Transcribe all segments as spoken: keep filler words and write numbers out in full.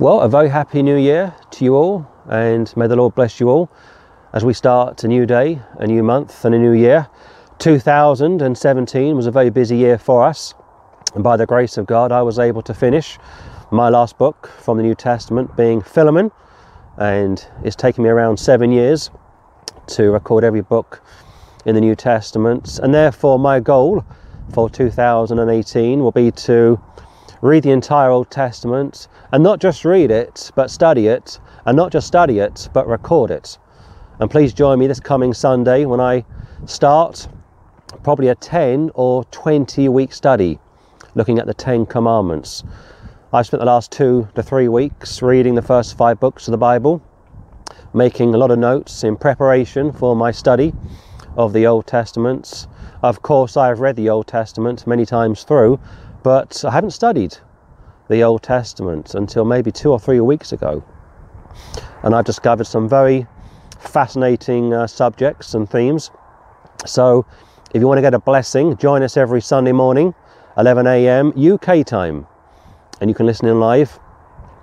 Well, a very happy new year to you all, and may the Lord bless you all as we start a new day, a new month and a new year. two thousand seventeen was a very busy year for us, and by the grace of God I was able to finish my last book from the New Testament, being Philemon, and it's taken me around seven years to record every book in the New Testament, and therefore my goal for two thousand eighteen will be to read the entire Old Testament, and not just read it but study it, and not just study it but record it. And please join me this coming Sunday when I start probably a ten or twenty week study looking at the Ten Commandments. I've spent the last two to three weeks reading the first five books of the Bible, making a lot of notes in preparation for my study of the Old Testament. Of course, I have read the Old Testament many times through, but I haven't studied the Old Testament until maybe two or three weeks ago. And I've discovered some very fascinating uh, subjects and themes. So if you want to get a blessing, join us every Sunday morning, eleven a m U K time. And you can listen in live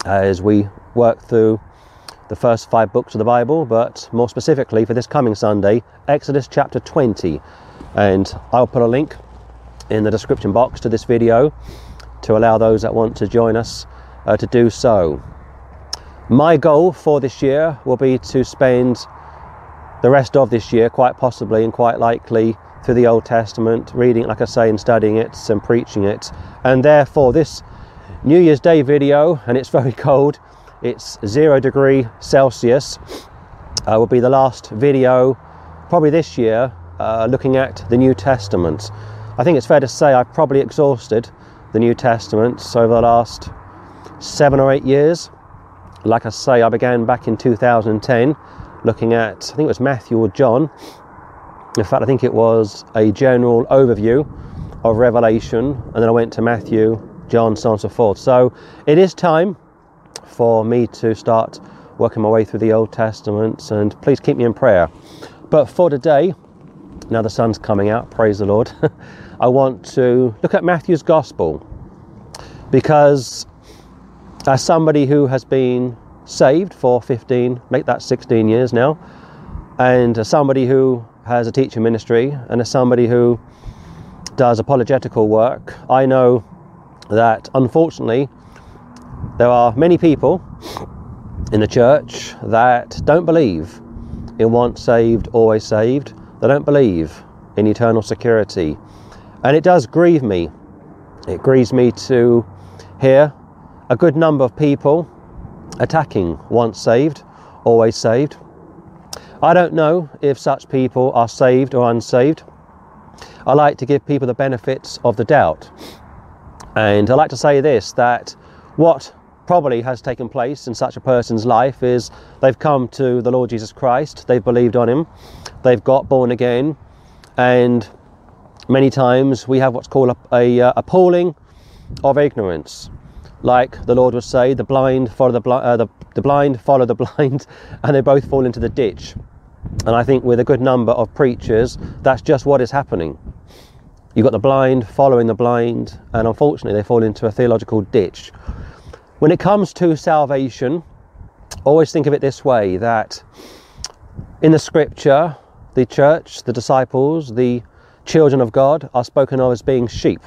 as we work through the first five books of the Bible, but more specifically for this coming Sunday, Exodus chapter twenty. And I'll put a link in the description box to this video to allow those that want to join us uh, to do so. My goal for this year will be to spend the rest of this year, quite possibly and quite likely, through the Old Testament, reading, like I say, and studying it and preaching it. And therefore this New Year's Day video, and it's very cold, it's zero degree Celsius, uh, will be the last video probably this year uh, looking at the New Testament. I think it's fair to say I've probably exhausted the New Testament over the last seven or eight years. Like I say, I began back in two thousand ten looking at, I think it was Matthew or John. In fact, I think it was a general overview of Revelation, and then I went to Matthew, John, so on and so forth. So it is time for me to start working my way through the Old Testament, and please keep me in prayer. But for today, now the sun's coming out, praise the Lord, I want to look at Matthew's Gospel, because as somebody who has been saved for fifteen, make that sixteen years now, and as somebody who has a teaching ministry, and as somebody who does apologetical work, I know that unfortunately there are many people in the church that don't believe in once saved, always saved. They don't believe in eternal security, and it does grieve me. It grieves me to hear a good number of people attacking once saved, always saved. I don't know if such people are saved or unsaved. I like to give people the benefits of the doubt, and I like to say this, that what probably has taken place in such a person's life is they've come to the Lord Jesus Christ, they've believed on him, they've got born again, and many times we have what's called a, a, a palling of ignorance. Like the Lord would say, the blind follow the, bl uh, the, the blind follow the blind, and they both fall into the ditch. And I think with a good number of preachers, that's just what is happening. You've got the blind following the blind, and unfortunately they fall into a theological ditch. When it comes to salvation, always think of it this way, that in the scripture, the church, the disciples, the children of God are spoken of as being sheep.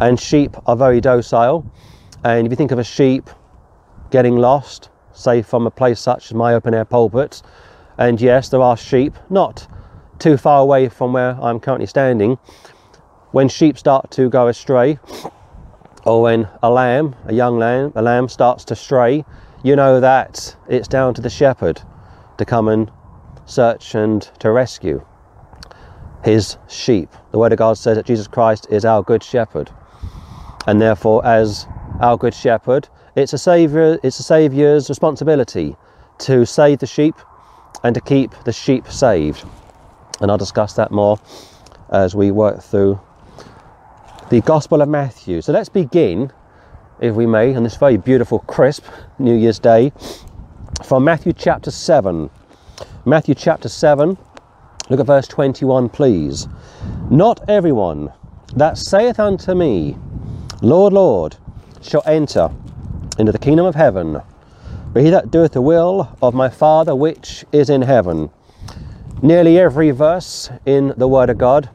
And sheep are very docile. And if you think of a sheep getting lost, say from a place such as my open air pulpit, and yes, there are sheep not too far away from where I'm currently standing, when sheep start to go astray, or when a lamb, a young lamb, a lamb starts to stray, you know that it's down to the shepherd to come and search and to rescue his sheep. The Word of God says that Jesus Christ is our good shepherd, and therefore as our good shepherd, it's a savior, it's a saviour's responsibility to save the sheep and to keep the sheep saved. And I'll discuss that more as we work through the Gospel of Matthew. So let's begin, if we may, on this very beautiful, crisp New Year's Day, from Matthew chapter seven. Matthew chapter seven, look at verse twenty-one, please. Not everyone that saith unto me, Lord, Lord, shall enter into the kingdom of heaven. But he that doeth the will of my Father which is in heaven. Nearly every verse in the Word of God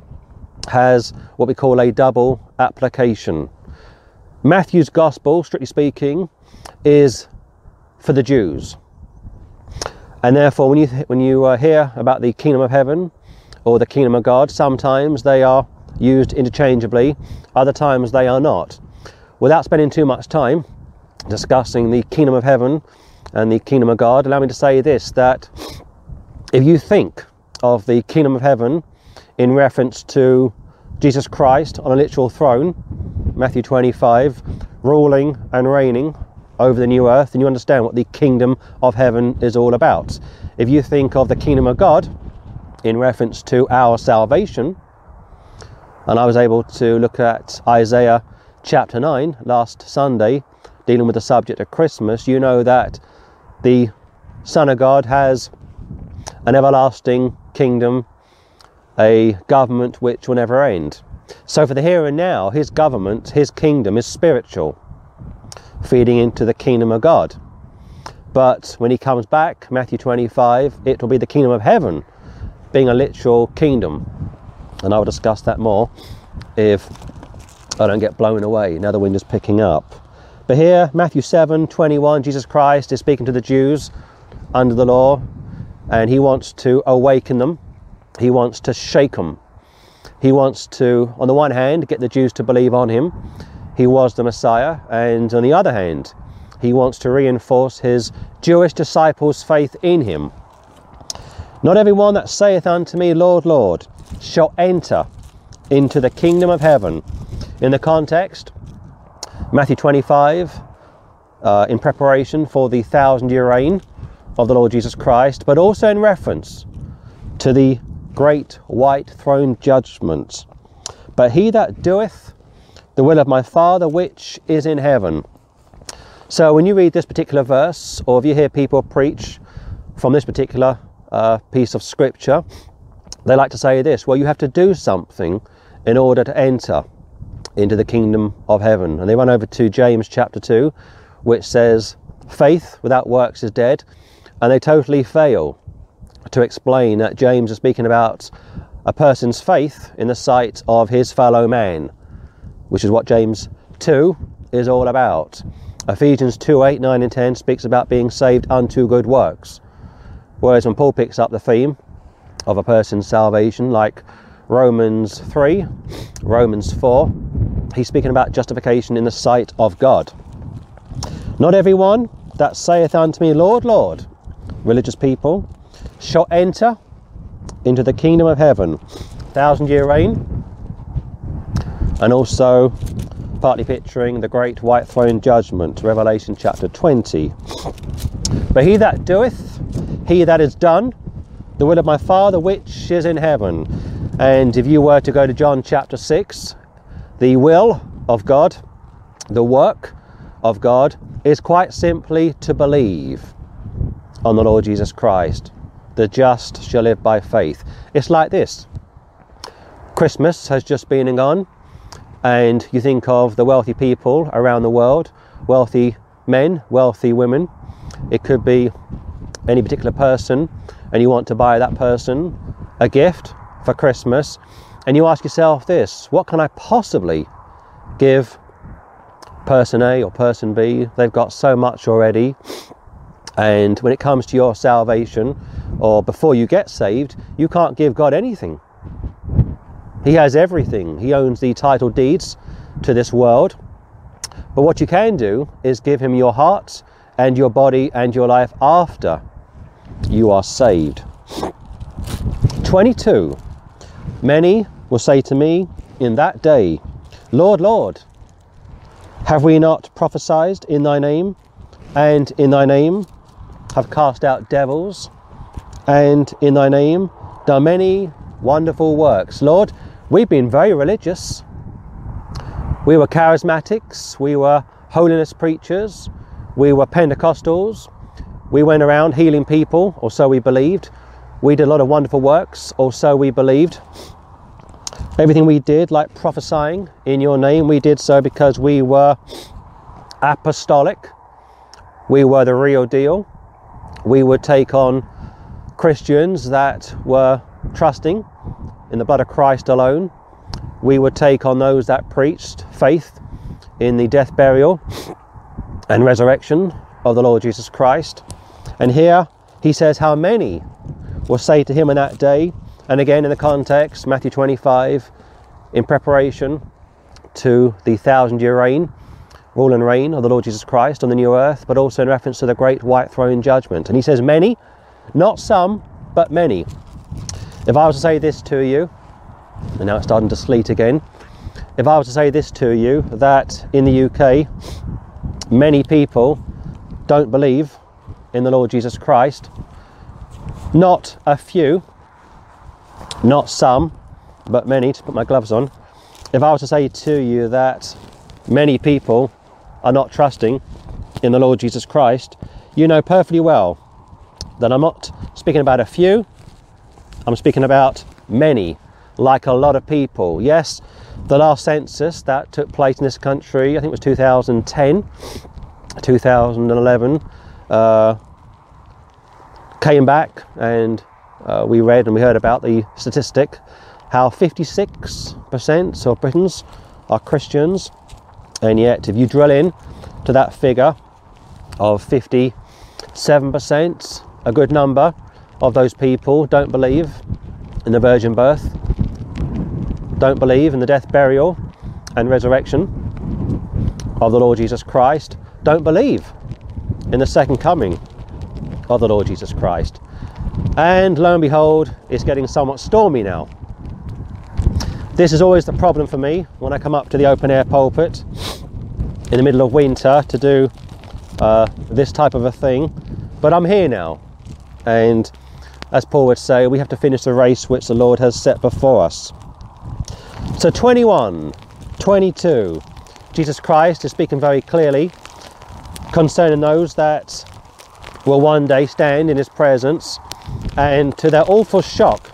has what we call a double application. Matthew's Gospel, strictly speaking, is for the Jews. And therefore, when you, when you uh, hear about the kingdom of heaven or the kingdom of God, sometimes they are used interchangeably, other times they are not. Without spending too much time discussing the kingdom of heaven and the kingdom of God, allow me to say this, that if you think of the kingdom of heaven in reference to Jesus Christ on a literal throne, Matthew twenty-five, ruling and reigning over the new earth, and you understand what the kingdom of heaven is all about. If you think of the kingdom of God in reference to our salvation, and I was able to look at Isaiah chapter nine last Sunday, dealing with the subject of Christmas, you know that the Son of God has an everlasting kingdom, a government which will never end. So for the here and now, his government, his kingdom is spiritual, feeding into the kingdom of God. But when he comes back, Matthew twenty-five, it will be the kingdom of heaven, being a literal kingdom. And I will discuss that more if I don't get blown away. Now the wind is picking up. But here, Matthew seven twenty-one, Jesus Christ is speaking to the Jews under the law, and he wants to awaken them. He wants to shake them. He wants to, on the one hand, get the Jews to believe on him. He was the Messiah. And on the other hand, he wants to reinforce his Jewish disciples' faith in him. Not everyone that saith unto me, Lord, Lord, shall enter into the kingdom of heaven. In the context, Matthew twenty-five, uh, in preparation for the thousand-year reign of the Lord Jesus Christ, but also in reference to the great white throne judgment. But he that doeth the will of my Father which is in heaven. So when you read this particular verse, or if you hear people preach from this particular uh, piece of scripture, they like to say this, well, you have to do something in order to enter into the kingdom of heaven. And they run over to James chapter two, which says, faith without works is dead, and they totally fail to explain that James is speaking about a person's faith in the sight of his fellow man, which is what James two is all about. Ephesians two, eight, nine and ten speaks about being saved unto good works, whereas when Paul picks up the theme of a person's salvation, like Romans three, Romans four, he's speaking about justification in the sight of God. Not everyone that saith unto me, Lord, Lord, religious people, shall enter into the kingdom of heaven. Thousand year reign, and also partly picturing the great white throne judgment, Revelation chapter twenty. But he that doeth, he that is done, the will of my Father which is in heaven. And if you were to go to John chapter six, the will of God, the work of God, is quite simply to believe on the Lord Jesus Christ. The just shall live by faith. It's like this. Christmas has just been and gone, and you think of the wealthy people around the world, wealthy men, wealthy women. It could be any particular person, and you want to buy that person a gift for Christmas, and you ask yourself this, what can I possibly give person A or person B? They've got so much already. And when it comes to your salvation, or before you get saved, you can't give God anything. He has everything. He owns the title deeds to this world. But what you can do is give him your heart and your body and your life after you are saved. twenty-two. Many will say to me in that day, Lord, Lord, have we not prophesied in thy name, and in thy name have cast out devils, and in thy name done many wonderful works? Lord, we've been very religious. We were charismatics, we were holiness preachers, we were Pentecostals, we went around healing people, or so we believed. We did a lot of wonderful works, or so we believed. Everything we did, like prophesying in your name, we did so because we were apostolic, we were the real deal. We would take on Christians that were trusting in the blood of Christ alone. We would take on those that preached faith in the death, burial, and resurrection of the Lord Jesus Christ. And here he says, how many will say to him in that day? And again, in the context, Matthew twenty-five, in preparation to the thousand year reign, rule and reign of the Lord Jesus Christ on the new earth, but also in reference to the great white throne judgment. And he says many, not some, but many. If I was to say this to you, and now it's starting to sleet again, if I was to say this to you, that in the U K, many people don't believe in the Lord Jesus Christ, not a few, not some, but many, to put my gloves on, if I was to say to you that many people are not trusting in the Lord Jesus Christ, you know perfectly well that I'm not speaking about a few, I'm speaking about many, like a lot of people. Yes, the last census that took place in this country, I think it was two thousand ten, two thousand eleven, uh, came back and uh, we read and we heard about the statistic, how fifty-six percent of Britons are Christians. And yet, if you drill in to that figure of fifty-seven percent, a good number of those people don't believe in the virgin birth, don't believe in the death, burial, and resurrection of the Lord Jesus Christ, don't believe in the second coming of the Lord Jesus Christ. And lo and behold, it's getting somewhat stormy now. This is always the problem for me when I come up to the open air pulpit in the middle of winter to do uh, this type of a thing, but I'm here now, and as Paul would say, we have to finish the race which the Lord has set before us. So twenty-one, twenty-two, Jesus Christ is speaking very clearly concerning those that will one day stand in his presence, and to their awful shock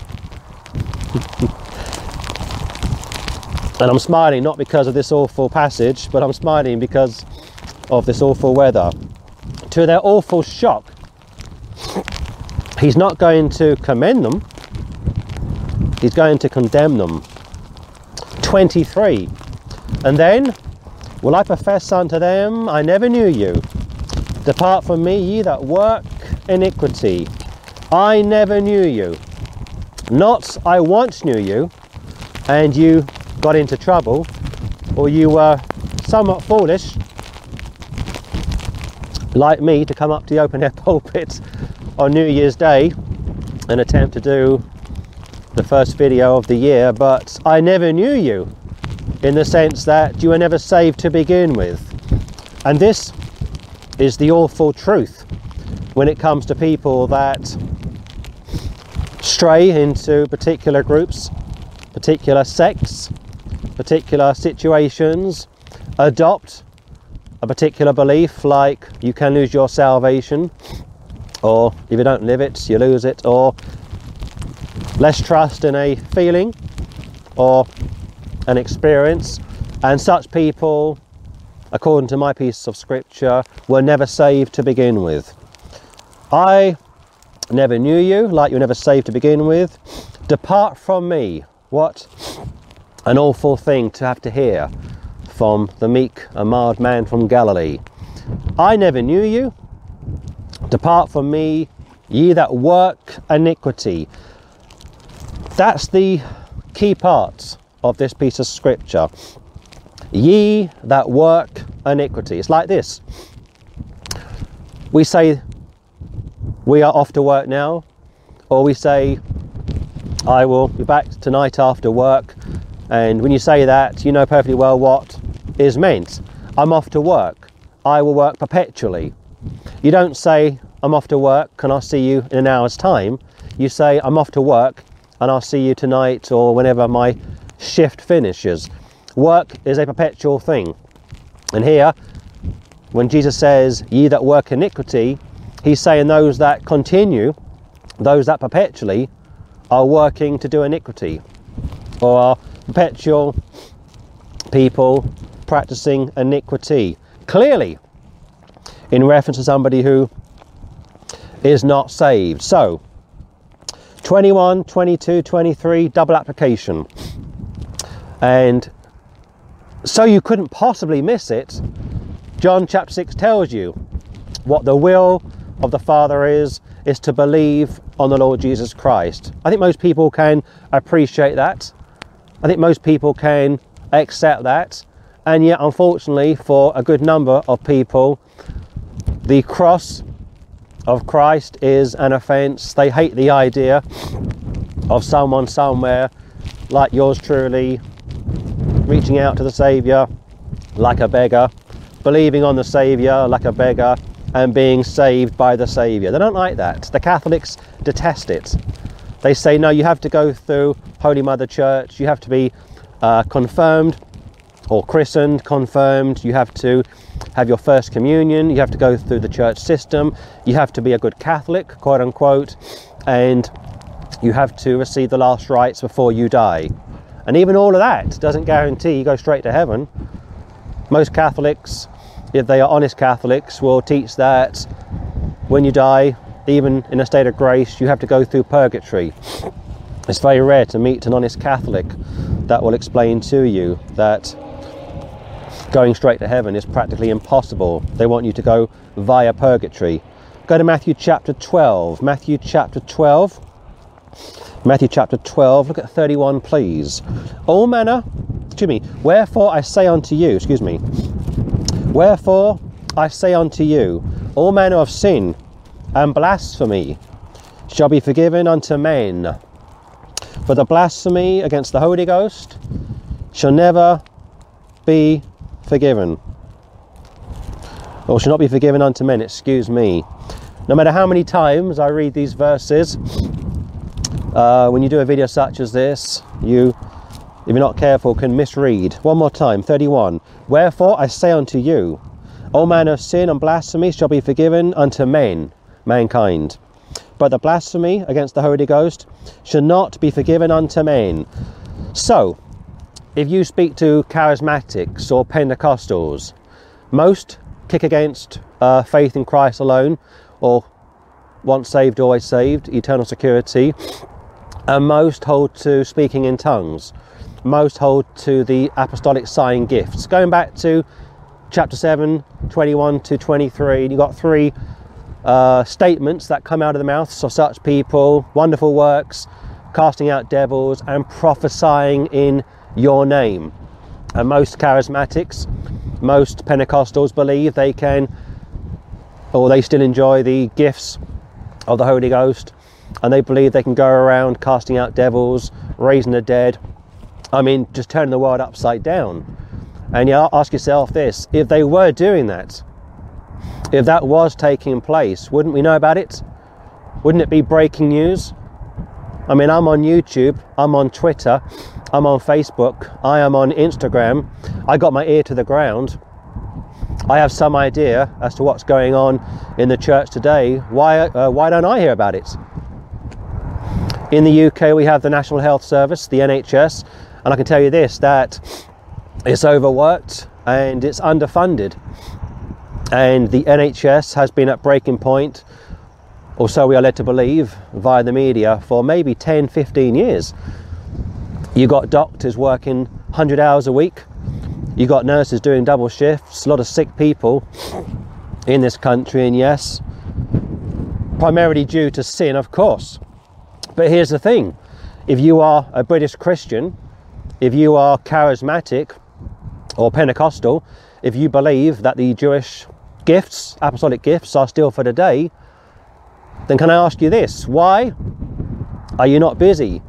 and I'm smiling not because of this awful passage, but I'm smiling because of this awful weather. To their awful shock, he's not going to commend them, he's going to condemn them. twenty-three. And then will I profess unto them, I never knew you. Depart from me, ye that work iniquity. I never knew you. Not I once knew you, and you got into trouble, or you were somewhat foolish like me to come up to the open air pulpit on New Year's Day and attempt to do the first video of the year, but I never knew you, in the sense that you were never saved to begin with. And this is the awful truth when it comes to people that stray into particular groups, particular sects, particular situations, adopt a particular belief, like you can lose your salvation, or if you don't live it, you lose it, or less trust in a feeling or an experience. And such people, according to my piece of scripture, were never saved to begin with. I never knew you, like you were never saved to begin with. Depart from me. What an awful thing to have to hear from the meek and mild man from Galilee. I never knew you. Depart from me, ye that work iniquity. That's the key part of this piece of scripture. Ye that work iniquity. It's like this. We say, we are off to work now, or we say, I will be back tonight after work. And when you say that, you know perfectly well what is meant. I'm off to work. I will work perpetually. You don't say, I'm off to work and I'll see you in an hour's time. You say, I'm off to work and I'll see you tonight, or whenever my shift finishes. Work is a perpetual thing. And here, when Jesus says, ye that work iniquity, he's saying those that continue, those that perpetually are working to do iniquity, or are perpetual people practicing iniquity. Clearly, in reference to somebody who is not saved. So, twenty-one, twenty-two, twenty-three, double application. And so you couldn't possibly miss it. John chapter six tells you what the will of the Father is, is to believe on the Lord Jesus Christ. I think most people can appreciate that. I think most people can accept that. And yet, unfortunately, for a good number of people, the cross of Christ is an offence. They hate the idea of someone somewhere like yours truly reaching out to the Saviour like a beggar, believing on the Saviour like a beggar, and being saved by the Saviour. They don't like that. The Catholics detest it. They say, no, you have to go through Holy Mother Church, you have to be uh, confirmed or christened, confirmed, you have to have your first communion, you have to go through the church system, you have to be a good Catholic, quote unquote, and you have to receive the last rites before you die. And even all of that doesn't guarantee you go straight to heaven. Most Catholics, if they are honest Catholics, will teach that when you die, even in a state of grace, you have to go through purgatory. It's very rare to meet an honest Catholic that will explain to you that going straight to heaven is practically impossible. They want you to go via purgatory. Go to Matthew chapter twelve. Matthew chapter twelve. Matthew chapter twelve. Look at thirty-one, please. All manner, to me, wherefore I say unto you, excuse me, wherefore I say unto you, all manner of sin and blasphemy shall be forgiven unto men, for the blasphemy against the Holy Ghost shall never be forgiven, or shall not be forgiven unto men, excuse me. No matter how many times I read these verses, uh, when you do a video such as this, you, if you're not careful, can misread. One more time, thirty-one. Wherefore I say unto you, all manner of sin and blasphemy shall be forgiven unto men, mankind, but the blasphemy against the Holy Ghost shall not be forgiven unto men. So, if you speak to charismatics or Pentecostals, most kick against uh, faith in Christ alone, or once saved, always saved, eternal security, and most hold to speaking in tongues. Most hold to the apostolic sign gifts. Going back to chapter seven, twenty-one to twenty-three, you've got three uh, statements that come out of the mouths of such people: wonderful works, casting out devils, and prophesying in your name. And most charismatics, most Pentecostals believe they can, or they still enjoy the gifts of the Holy Ghost, and they believe they can go around casting out devils, raising the dead. I mean, just turning the world upside down. And you ask yourself this, if they were doing that, if that was taking place, wouldn't we know about it? Wouldn't it be breaking news? I mean, I'm on YouTube, I'm on Twitter, I'm on Facebook, I am on Instagram. I got my ear to the ground. I have some idea as to what's going on in the church today. Why, uh, why don't I hear about it? In the U K, we have the National Health Service, the N H S, and I can tell you this, that it's overworked and it's underfunded. And the N H S has been at breaking point, or so we are led to believe via the media, for maybe ten, fifteen years. You've got doctors working one hundred hours a week. You've got nurses doing double shifts, a lot of sick people in this country, and yes, primarily due to sin, of course. But here's the thing, if you are a British Christian, if you are charismatic or Pentecostal, if you believe that the Jewish gifts, apostolic gifts, are still for today, then can I ask you this, why are you not busy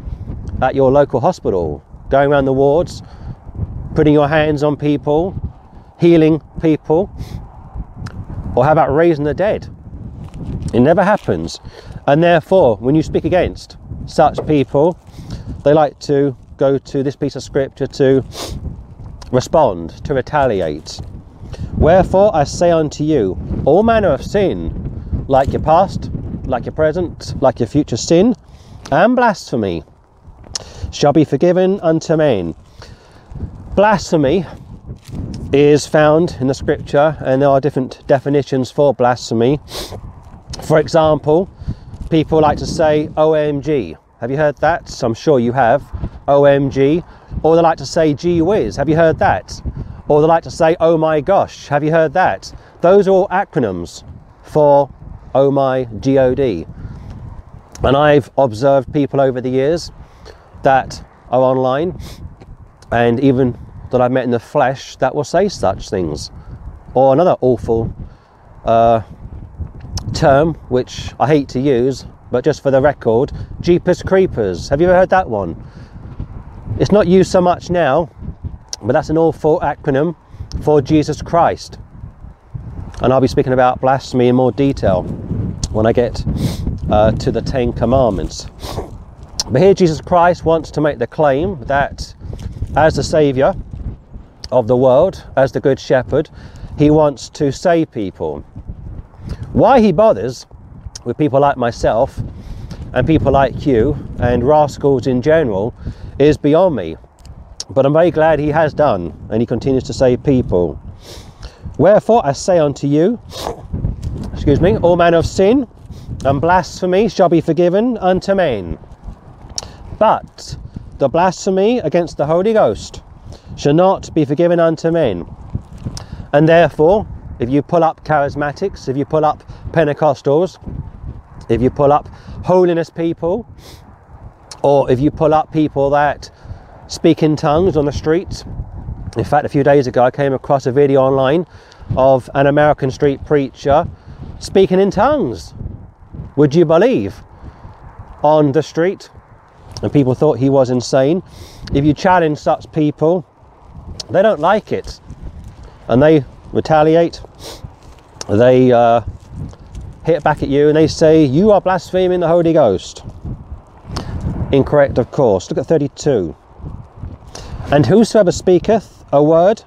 at your local hospital, going around the wards, putting your hands on people, healing people, or how about raising the dead? It never happens. And therefore, when you speak against such people, they like to go to this piece of scripture to respond, to retaliate. Wherefore I say unto you, all manner of sin, like your past, like your present, like your future sin, and blasphemy, shall be forgiven unto men. Blasphemy is found in the scripture, and there are different definitions for blasphemy. For example, people like to say O M G. Have you heard that? I'm sure you have. O M G. Or they like to say gee whiz. Have you heard that? Or they like to say oh my gosh. Have you heard that? Those are all acronyms for oh my G O D. And I've observed people over the years that are online, and even that I've met in the flesh, that will say such things. Or another awful uh, term, which I hate to use, but just for the record, Jeepers Creepers. Have you ever heard that one? It's not used so much now, but that's an awful acronym for Jesus Christ. And I'll be speaking about blasphemy in more detail when I get uh, to the Ten Commandments. But here Jesus Christ wants to make the claim that as the Saviour of the world, as the Good Shepherd, he wants to save people. Why he bothers with people like myself and people like you and rascals in general is beyond me. But I'm very glad he has done, and he continues to save people. Wherefore I say unto you, excuse me, all manner of sin and blasphemy shall be forgiven unto men. But the blasphemy against the Holy Ghost shall not be forgiven unto men. And therefore, if you pull up charismatics, if you pull up Pentecostals, if you pull up holiness people, or if you pull up people that speak in tongues on the streets. In fact, a few days ago I came across a video online of an American street preacher speaking in tongues, would you believe, on the street. And people thought he was insane. If you challenge such people, they don't like it, and they retaliate. They uh, hit back at you, and they say, you are blaspheming the Holy Ghost. Incorrect, of course. Look at thirty-two. And whosoever speaketh a word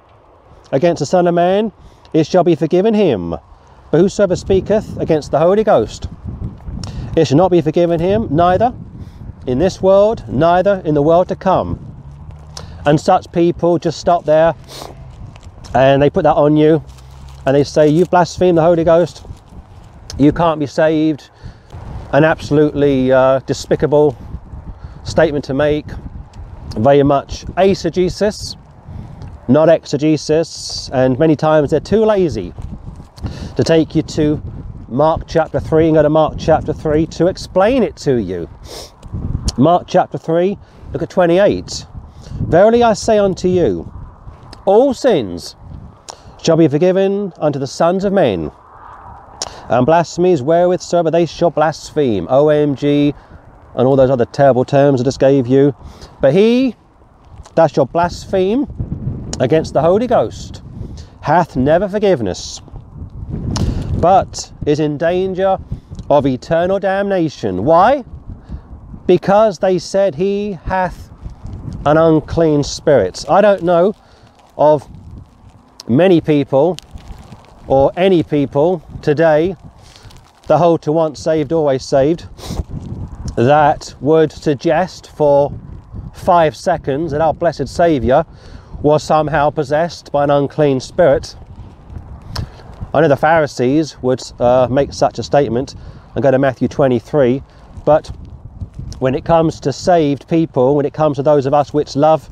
against the Son of Man, it shall be forgiven him. But whosoever speaketh against the Holy Ghost, it shall not be forgiven him, neither in this world, neither in the world to come. And such people just stop there, and they put that on you, and they say, you blaspheme the Holy Ghost, you can't be saved. An absolutely uh, despicable statement to make. Very much eisegesis, not exegesis, and many times they're too lazy to take you to Mark chapter three and go to Mark chapter three to explain it to you. Mark chapter three, look at twenty-eight. Verily I say unto you, all sins shall be forgiven unto the sons of men, and blasphemies wherewith soever they shall blaspheme. O M G, and all those other terrible terms I just gave you. But he that shall blaspheme against the Holy Ghost hath never forgiveness, but is in danger of eternal damnation. Why? Because they said he hath an unclean spirit. I don't know of many people or any people today that hold to once saved, always saved, that would suggest for five seconds that our blessed Saviour was somehow possessed by an unclean spirit. I know the Pharisees would uh, make such a statement and go to Matthew twenty-three, but when it comes to saved people, when it comes to those of us which love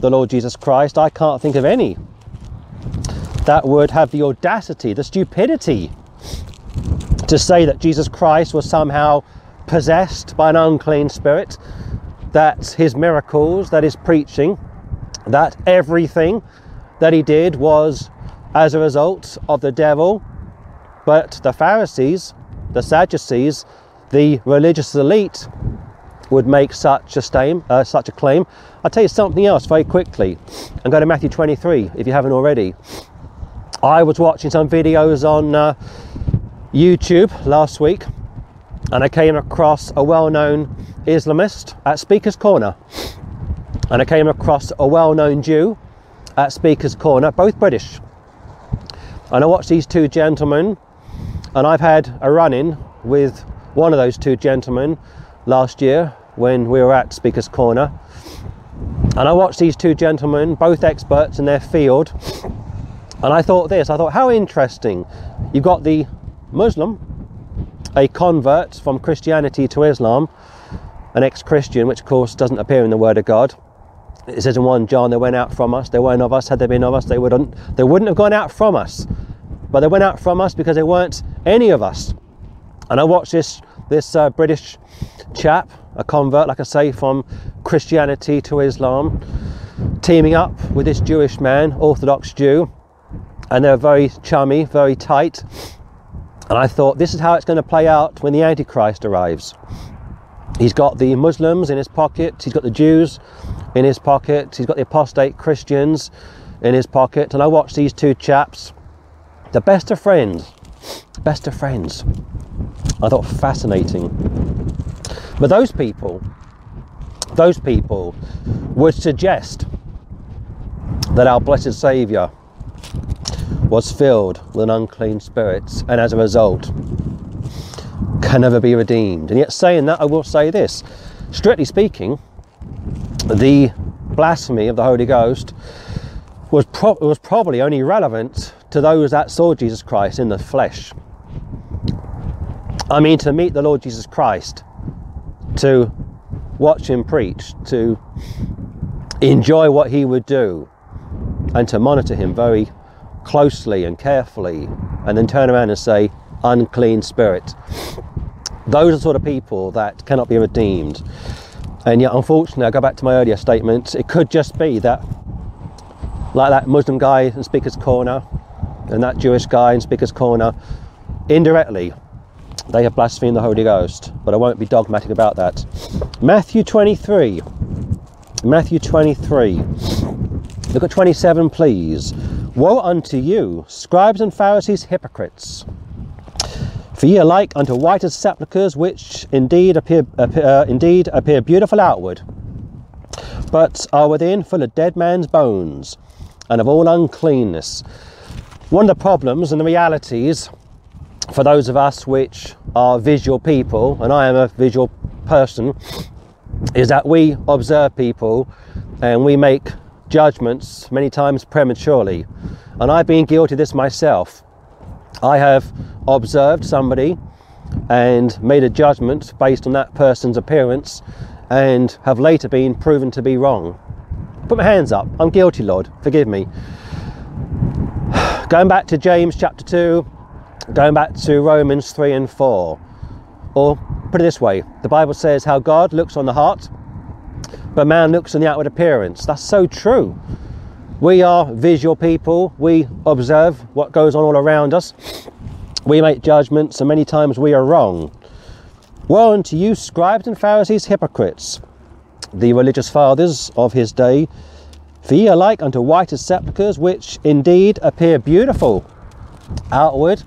the Lord Jesus Christ, I can't think of any that would have the audacity, the stupidity, to say that Jesus Christ was somehow possessed by an unclean spirit, that his miracles, that his preaching, that everything that he did was as a result of the devil. But the Pharisees, the Sadducees, the religious elite would make such a, stain, uh, such a claim. I'll tell you something else very quickly, and go to Matthew twenty-three if you haven't already. I was watching some videos on uh, YouTube last week, and I came across a well-known Islamist at Speaker's Corner, and I came across a well-known Jew at Speaker's Corner, both British. And I watched these two gentlemen, and I've had a run-in with one of those two gentlemen last year when we were at Speaker's Corner. And I watched these two gentlemen, both experts in their field, And I thought this, I thought, how interesting. You've got the Muslim, a convert from Christianity to Islam, an ex-Christian, which of course doesn't appear in the Word of God. It says in First John, they went out from us, they weren't of us, had they been of us, they wouldn't, they wouldn't have gone out from us. But they went out from us because they weren't any of us. And I watched this, this uh, British chap, a convert, like I say, from Christianity to Islam, teaming up with this Jewish man, Orthodox Jew, and they're very chummy, very tight. And I thought, this is how it's going to play out when the Antichrist arrives. He's got the Muslims in his pocket, he's got the Jews in his pocket, he's got the apostate Christians in his pocket. And I watched these two chaps, the best of friends, best of friends. I thought, fascinating. But those people, those people would suggest that our blessed Saviour was filled with an unclean spirit, and as a result can never be redeemed. And yet, saying that, I will say this, strictly speaking, the blasphemy of the Holy Ghost was, pro was probably only relevant to those that saw Jesus Christ in the flesh. I mean, to meet the Lord Jesus Christ, to watch him preach, to enjoy what he would do, and to monitor him very closely and carefully, and then turn around and say, unclean spirit. Those are the sort of people that cannot be redeemed. And yet, unfortunately, I go back to my earlier statement, it could just be that, like that Muslim guy in Speaker's Corner and that Jewish guy in Speaker's Corner, indirectly they have blasphemed the Holy Ghost. But I won't be dogmatic about that. Matthew twenty-three, Matthew twenty-three, look at twenty-seven please. Woe unto you, scribes and Pharisees, hypocrites, for ye are like unto whited sepulchres, which indeed appear, appear, uh, indeed appear beautiful outward, but are within full of dead man's bones, and of all uncleanness. One of the problems and the realities for those of us which are visual people, and I am a visual person, is that we observe people and we make judgments many times prematurely. And I've been guilty of this myself. I have observed somebody and made a judgment based on that person's appearance, and have later been proven to be wrong. Put my hands up. I'm guilty, Lord. Forgive me. Going back to James chapter two, going back to Romans three and four. Or put it this way, the Bible says how God looks on the heart, but man looks on the outward appearance. That's so true. We are visual people. We observe what goes on all around us. We make judgments, and many times we are wrong. Woe unto you, scribes and Pharisees, hypocrites, the religious fathers of his day, for ye are like unto whited sepulchres, which indeed appear beautiful outward,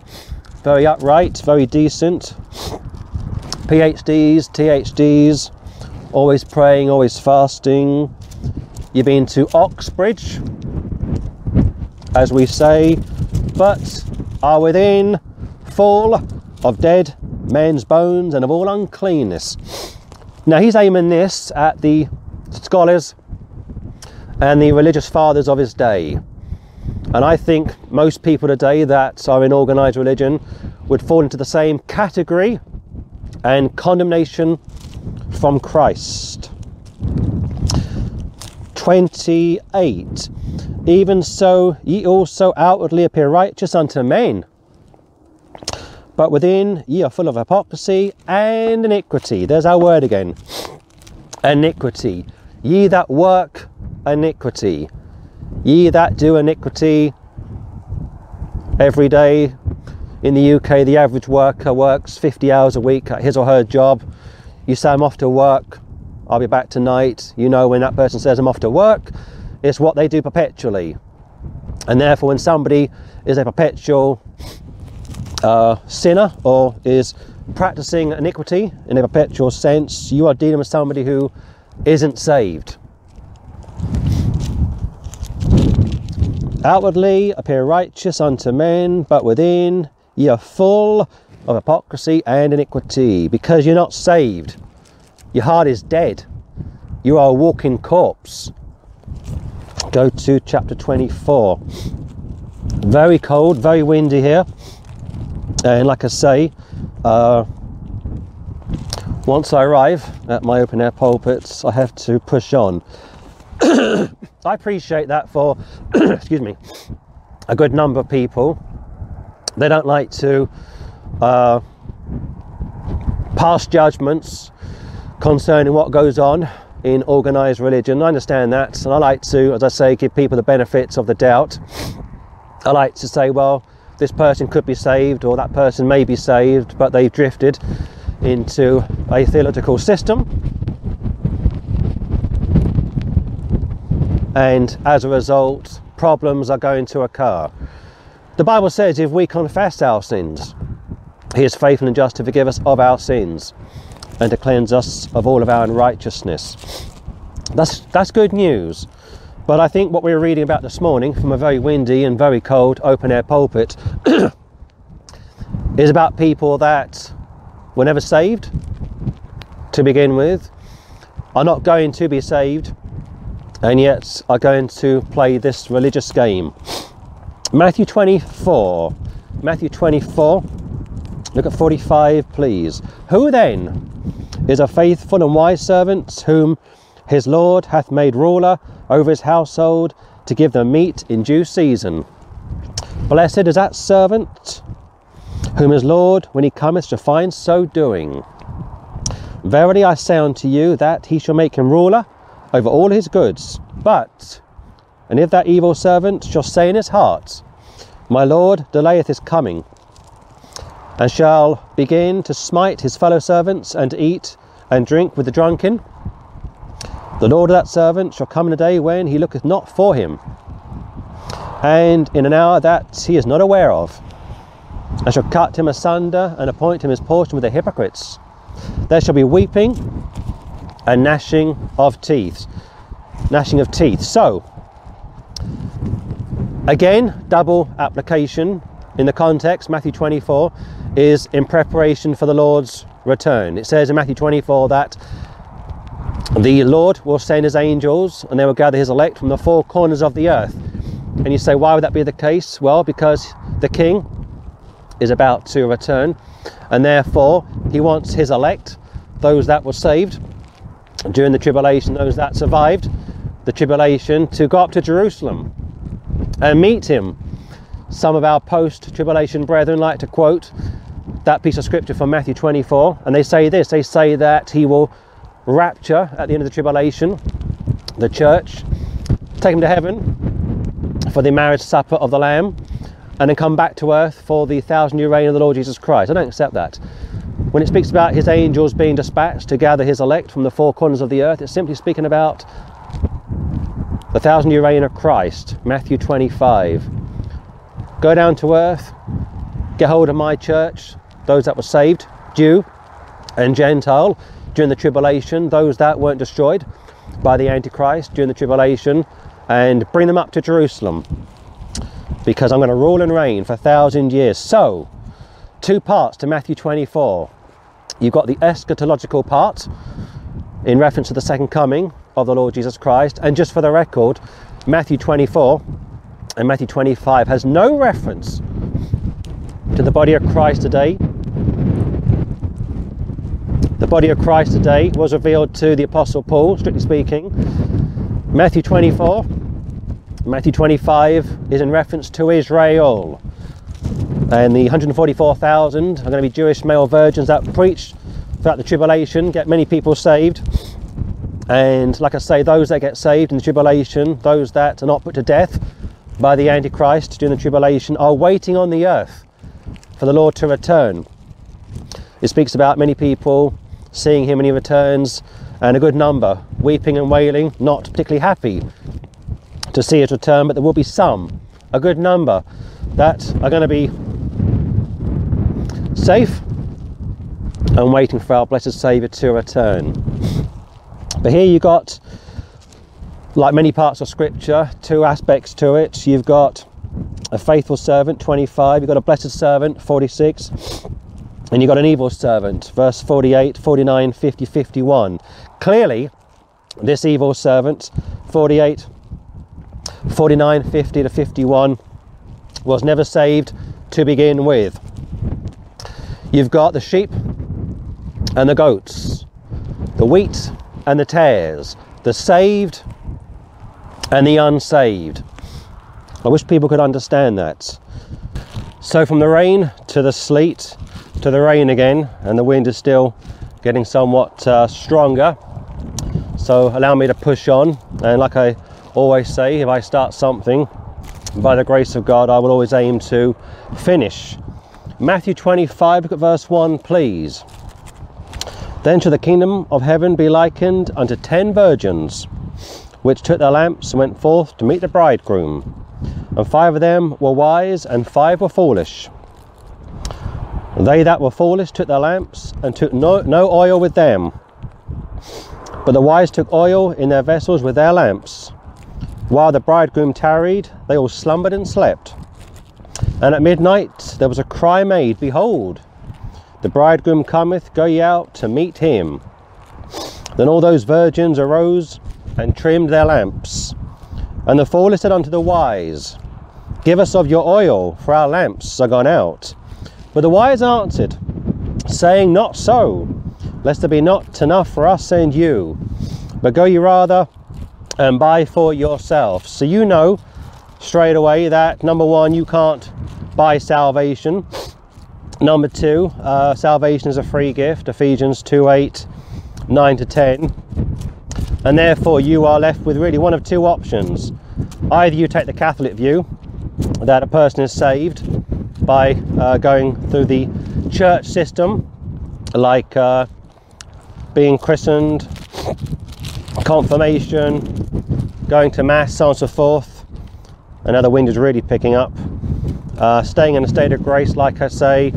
very upright, very decent. PhDs, T H Ds, always praying, always fasting. You've been to Oxbridge, as we say, but are within full of dead men's bones and of all uncleanness. Now, he's aiming this at the scholars and the religious fathers of his day. And I think most people today that are in organised religion would fall into the same category and condemnation from Christ. twenty-eight. Even so, ye also outwardly appear righteous unto men, but within ye are full of hypocrisy and iniquity. There's our word again. Iniquity. Ye that work iniquity. Ye that do iniquity. Every day in the U K, the average worker works fifty hours a week at his or her job. You say, I'm off to work, I'll be back tonight. You know, when that person says, I'm off to work, it's what they do perpetually. And therefore, when somebody is a perpetual Uh, sinner, or is practicing iniquity in a perpetual sense, you are dealing with somebody who isn't saved. Outwardly appear righteous unto men, but within ye are full of hypocrisy and iniquity. Because you're not saved, your heart is dead, you are a walking corpse. Go to chapter twenty-four. Very cold, very windy here, and like I say, uh, once I arrive at my open air pulpits, I have to push on. I appreciate that for, excuse me, a good number of people. They don't like to uh, pass judgments concerning what goes on in organised religion. I understand that, and I like to, as I say, give people the benefits of the doubt. I like to say, well, this person could be saved, or that person may be saved, but they've drifted into a theological system, and as a result, problems are going to occur. The Bible says if we confess our sins, He is faithful and just to forgive us of our sins and to cleanse us of all of our unrighteousness. That's, that's good news. But I think what we were reading about this morning from a very windy and very cold open air pulpit is about people that were never saved to begin with, are not going to be saved, and yet are going to play this religious game. Matthew twenty-four. Matthew twenty-four. Look at forty-five, please. Who then is a faithful and wise servant, whom his Lord hath made ruler over his household, to give them meat in due season? Blessed is that servant whom his Lord, when he cometh, shall find so doing. Verily I say unto you, that he shall make him ruler over all his goods. But, and if that evil servant shall say in his heart, My Lord delayeth his coming, and shall begin to smite his fellow servants, and to eat and drink with the drunken, the Lord of that servant shall come in a day when he looketh not for him, and in an hour that he is not aware of, and shall cut him asunder, and appoint him his portion with the hypocrites. There shall be weeping and gnashing of teeth. Gnashing of teeth. So, again, double application in the context. Matthew twenty-four is in preparation for the Lord's return. It says in Matthew twenty-four that the Lord will send his angels, and they will gather his elect from the four corners of the earth. And you say, why would that be the case? Well, because the King is about to return, and therefore he wants his elect, those that were saved during the tribulation, those that survived the tribulation, to go up to Jerusalem and meet him. Some of our post-tribulation brethren like to quote that piece of scripture from Matthew twenty-four, and they say this, they say that he will rapture at the end of the tribulation the church, take them to heaven for the marriage supper of the Lamb, and then come back to earth for the thousand year reign of the Lord Jesus Christ. I don't accept that. When it speaks about his angels being dispatched to gather his elect from the four corners of the earth, it's simply speaking about the thousand year reign of Christ. Matthew twenty-five. Go down to earth, get hold of my church, those that were saved, Jew and Gentile, during the tribulation, those that weren't destroyed by the Antichrist during the tribulation, and bring them up to Jerusalem, because I'm going to rule and reign for a thousand years. So, two parts to Matthew twenty-four. You've got the eschatological part in reference to the second coming of the Lord Jesus Christ. And just for the record, Matthew twenty-four and Matthew twenty-five has no reference to the body of Christ today. The body of Christ today was revealed to the Apostle Paul, strictly speaking. Matthew twenty-four. Matthew twenty-five is in reference to Israel and the one hundred forty-four thousand are going to be Jewish male virgins that preach throughout the tribulation, get many people saved, and like I say, those that get saved in the tribulation, those that are not put to death by the Antichrist during the tribulation, are waiting on the earth for the Lord to return. It speaks about many people seeing him when he returns, and a good number weeping and wailing, not particularly happy to see his return, but there will be some, a good number, that are going to be safe and waiting for our blessed Saviour to return. But here you got, like many parts of scripture, two aspects to it. You've got a faithful servant, twenty-five, you've got a blessed servant, forty-six, and you've got an evil servant, verse forty-eight, forty-nine, fifty, fifty-one. Clearly, this evil servant, forty-eight, forty-nine, fifty to fifty-one, was never saved to begin with. You've got the sheep and the goats, the wheat and the tares, the saved and the unsaved. I wish people could understand that. So from the rain to the sleet to the rain again, and the wind is still getting somewhat uh, stronger. So allow me to push on, and like I always say, if I start something, by the grace of God, I will always aim to finish. Matthew twenty-five, look at verse one, please. Then shall the kingdom of heaven be likened unto ten virgins, which took their lamps and went forth to meet the bridegroom. And five of them were wise, and five were foolish. They that were foolish took their lamps, and took no, no oil with them. But the wise took oil in their vessels with their lamps. While the bridegroom tarried, they all slumbered and slept. And at midnight there was a cry made, Behold, the bridegroom cometh, go ye out to meet him. Then all those virgins arose and trimmed their lamps. And the foolish said unto the wise, Give us of your oil, for our lamps are gone out. But the wise answered, saying, Not so, lest there be not enough for us and you. But go ye rather and buy for yourself. So you know straight away that, number one, you can't buy salvation. Number two, uh, salvation is a free gift, Ephesians two, eight, nine to ten. And therefore you are left with really one of two options. Either you take the Catholic view that a person is saved by uh, going through the church system, like uh, being christened, confirmation, going to mass, so on and so forth. Another wind is really picking up. Uh, staying in a state of grace, like I say,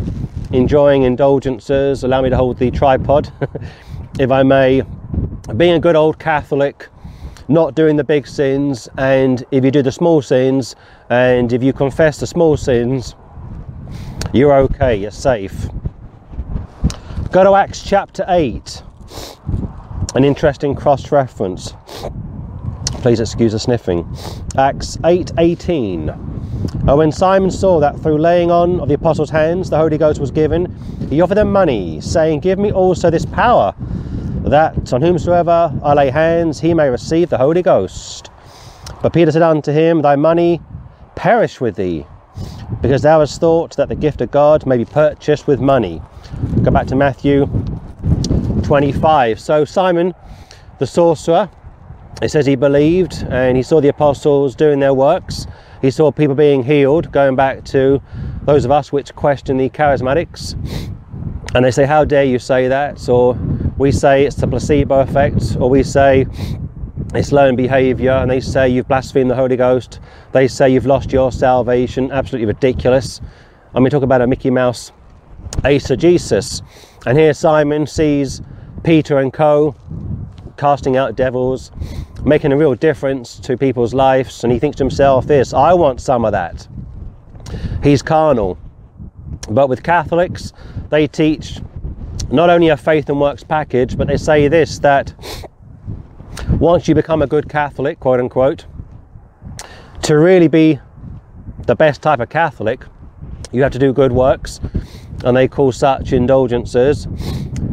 enjoying indulgences. Allow me to hold the tripod, if I may. Being a good old Catholic, not doing the big sins, and if you do the small sins, and if you confess the small sins, you're okay, you're safe. Go to Acts chapter eight. An interesting cross-reference. Please excuse the sniffing. Acts eight eighteen. And when Simon saw that through laying on of the apostles' hands the Holy Ghost was given, he offered them money, saying, Give me also this power, that on whomsoever I lay hands he may receive the Holy Ghost. But Peter said unto him, Thy money perish with thee, because thou hast thought that the gift of God may be purchased with money. Go back to Matthew twenty-five. So Simon the sorcerer, it says he believed, and he saw the apostles doing their works. He saw people being healed, going back to those of us which question the charismatics, and they say, how dare you say that? Or we say it's the placebo effect, or we say it's learned behavior, and they say you've blasphemed the Holy Ghost. They say you've lost your salvation. Absolutely ridiculous. I mean, talk about a Mickey Mouse eisegesis. And here Simon sees Peter and co casting out devils, making a real difference to people's lives, and he thinks to himself this, I want some of that. He's carnal. But with Catholics, they teach not only a faith and works package, but they say this, that once you become a good Catholic, quote unquote, to really be the best type of Catholic, you have to do good works, and they call such indulgences.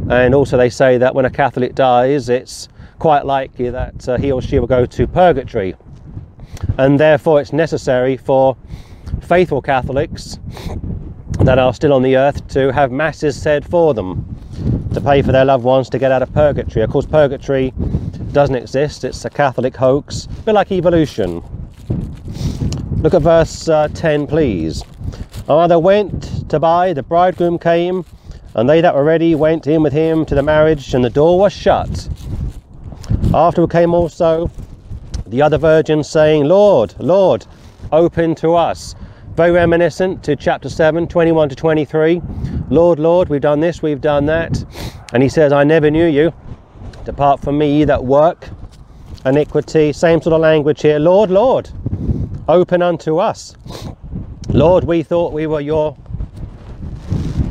And also they say that when a Catholic dies, it's quite likely that uh, he or she will go to purgatory, and therefore it's necessary for faithful Catholics that are still on the earth to have masses said for them, to pay for their loved ones to get out of purgatory. Of course, purgatory doesn't exist. It's a Catholic hoax, a bit like evolution. Look at verse uh, ten, please. And while they went to buy, the bridegroom came, and they that were ready went in with him to the marriage, and the door was shut. Afterward came also the other virgins, saying, Lord, Lord, open to us. Very reminiscent to chapter seven, twenty-one to twenty-three. Lord, Lord, we've done this, we've done that. And he says, I never knew you. Depart from me, ye that work iniquity. Same sort of language here. Lord, Lord, open unto us. Lord, we thought we were your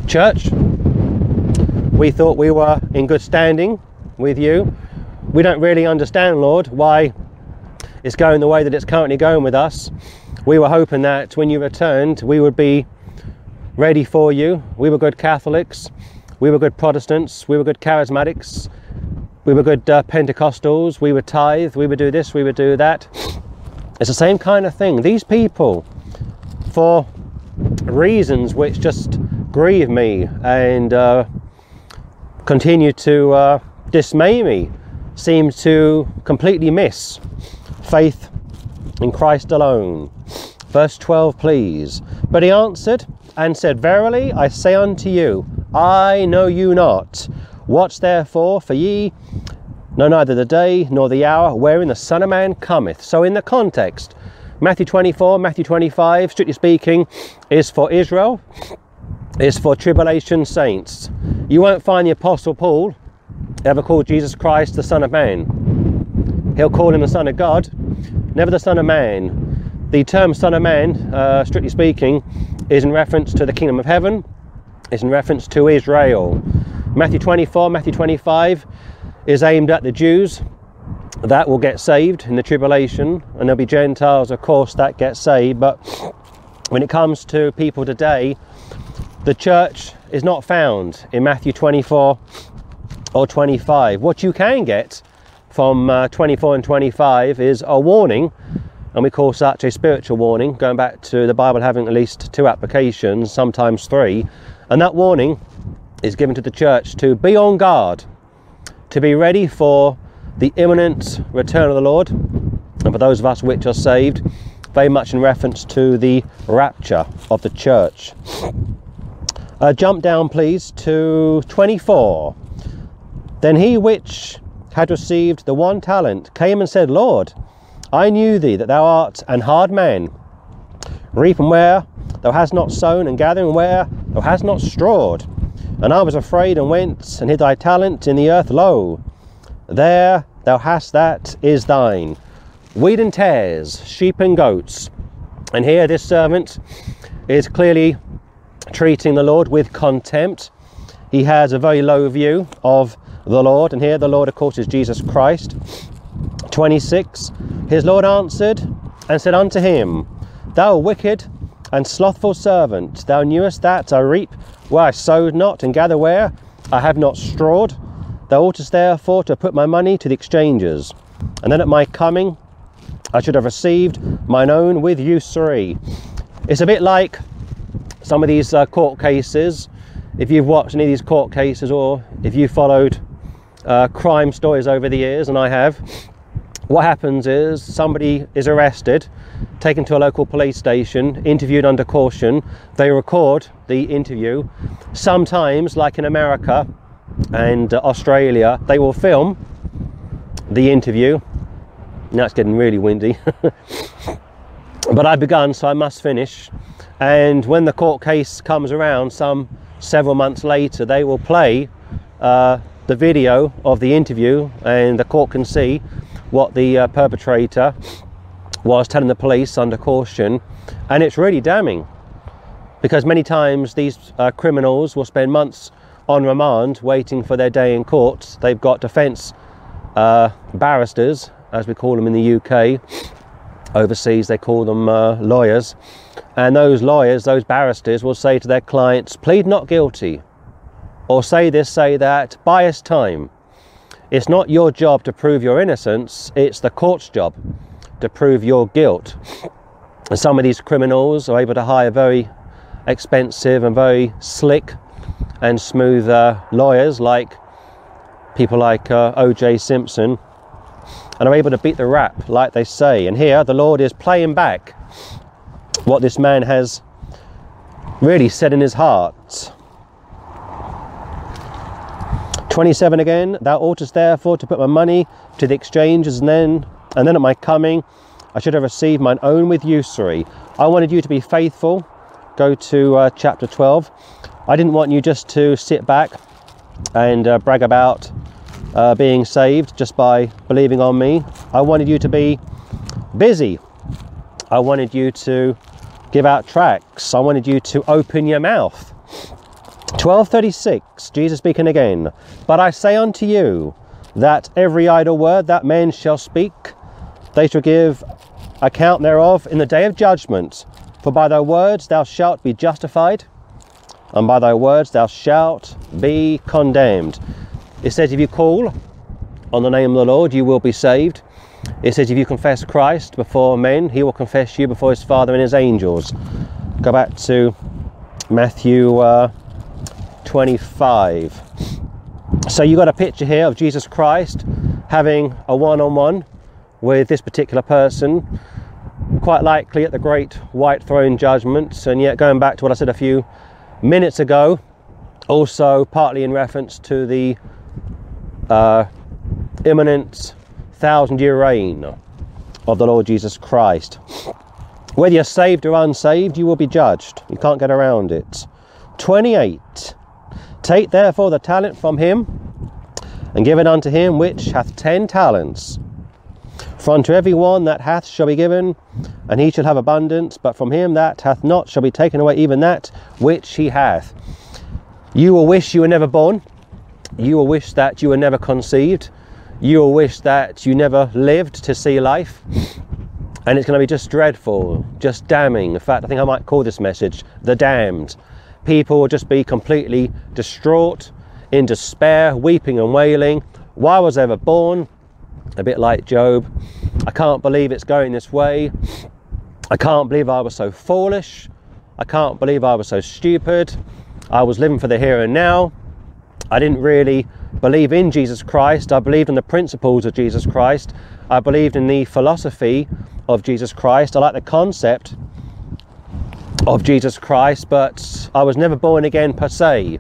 church. We thought we were in good standing with you. We don't really understand, Lord, why it's going the way that it's currently going with us. We were hoping that when you returned, we would be ready for you. We were good Catholics, we were good Protestants, we were good Charismatics, we were good uh, Pentecostals, we would tithe, we would do this, we would do that. It's the same kind of thing. These people, for reasons which just grieve me and uh, continue to uh, dismay me, seem to completely miss faith in Christ alone. Verse twelve, please. But he answered and said, Verily I say unto you, I know you not. Watch therefore, for ye know neither the day nor the hour wherein the Son of Man cometh. So in the context, Matthew twenty-four, Matthew twenty-five, strictly speaking, is for Israel, is for tribulation saints. You won't find the Apostle Paul ever called Jesus Christ the Son of Man. He'll call him the Son of God, never the Son of Man. The term Son of Man, uh, strictly speaking, is in reference to the Kingdom of Heaven, is in reference to Israel. Matthew twenty-four, Matthew twenty-five is aimed at the Jews that will get saved in the tribulation, and there'll be Gentiles, of course, that get saved. But when it comes to people today, the church is not found in Matthew twenty-four or twenty-five. What you can get from uh, twenty-four and twenty-five is a warning, and we call such a spiritual warning, going back to the Bible having at least two applications, sometimes three. And that warning is given to the church to be on guard, to be ready for the imminent return of the Lord, and for those of us which are saved, very much in reference to the rapture of the church. Uh, jump down, please, to twenty-four. Then he which had received the one talent came and said, Lord, I knew thee, that thou art an hard man, reaping where thou hast not sown, and gathering where thou hast not strawed. And I was afraid, and went and hid thy talent in the earth. Lo, there thou hast that is thine. Wheat and tares, sheep and goats. And here this servant is clearly treating the Lord with contempt. He has a very low view of the Lord. And here the Lord, of course, is Jesus Christ. twenty-six. His Lord answered and said unto him, Thou wicked and slothful servant, thou knewest that I reap where I sowed not, and gather where I have not strawed. Thou oughtest therefore to put my money to the exchangers, and then at my coming I should have received mine own with usury. It's a bit like some of these uh, court cases. If you've watched any of these court cases, or if you followed uh, crime stories over the years, and I have, what happens is somebody is arrested, taken to a local police station, interviewed under caution. They record the interview. Sometimes, like in America and uh, Australia, they will film the interview. Now it's getting really windy. But I've begun, so I must finish. And when the court case comes around some several months later, they will play uh, the video of the interview, and the court can see what the uh, perpetrator was telling the police under caution. And it's really damning, because many times these uh, criminals will spend months on remand waiting for their day in court. They've got defence uh, barristers, as we call them in the U K. Overseas they call them uh, lawyers. And those lawyers, those barristers, will say to their clients, plead not guilty, or say this, say that, buy us time. It's not your job to prove your innocence, it's the court's job to prove your guilt. And some of these criminals are able to hire very expensive and very slick and smooth uh, lawyers, like people like uh, O J Simpson, and are able to beat the rap, like they say. And here the Lord is playing back what this man has really said in his heart. twenty-seven again. Thou oughtest therefore to put my money to the exchangers, and then and then at my coming I should have received mine own with usury. I wanted you to be faithful. Go to uh, chapter twelve. I didn't want you just to sit back and uh, brag about uh, being saved just by believing on me. I wanted you to be busy. I wanted you to give out tracts. I wanted you to open your mouth. twelve thirty-six, Jesus speaking again. But I say unto you, that every idle word that men shall speak, They shall give account thereof in the day of judgment, for by thy words thou shalt be justified, and by thy words thou shalt be condemned. It says if you call on the name of the Lord, you will be saved. It says if you confess Christ before men, he will confess you before his Father and his angels. Go back to Matthew uh, twenty-five. So you've got a picture here of Jesus Christ having a one-on-one with this particular person, quite likely at the great white throne judgments. And yet, going back to what I said a few minutes ago, also partly in reference to the uh, imminent thousand-year reign of the Lord Jesus Christ. Whether you're saved or unsaved, you will be judged. You can't get around it. twenty-eight. Take therefore the talent from him, and give it unto him which hath ten talents. For unto every one that hath shall be given, and he shall have abundance, but from him that hath not shall be taken away even that which he hath. You will wish you were never born. You will wish that you were never conceived. You will wish that you never lived to see life. And it's going to be just dreadful, just damning. In fact, I think I might call this message, The Damned. People will just be completely distraught, in despair, weeping and wailing. Why was I ever born? A bit like Job. I can't believe it's going this way. I can't believe I was so foolish. I can't believe I was so stupid. I was living for the here and now. I didn't really believe in Jesus Christ. I believed in the principles of Jesus Christ. I believed in the philosophy of Jesus Christ. I like the concept of Jesus Christ, but I was never born again per se.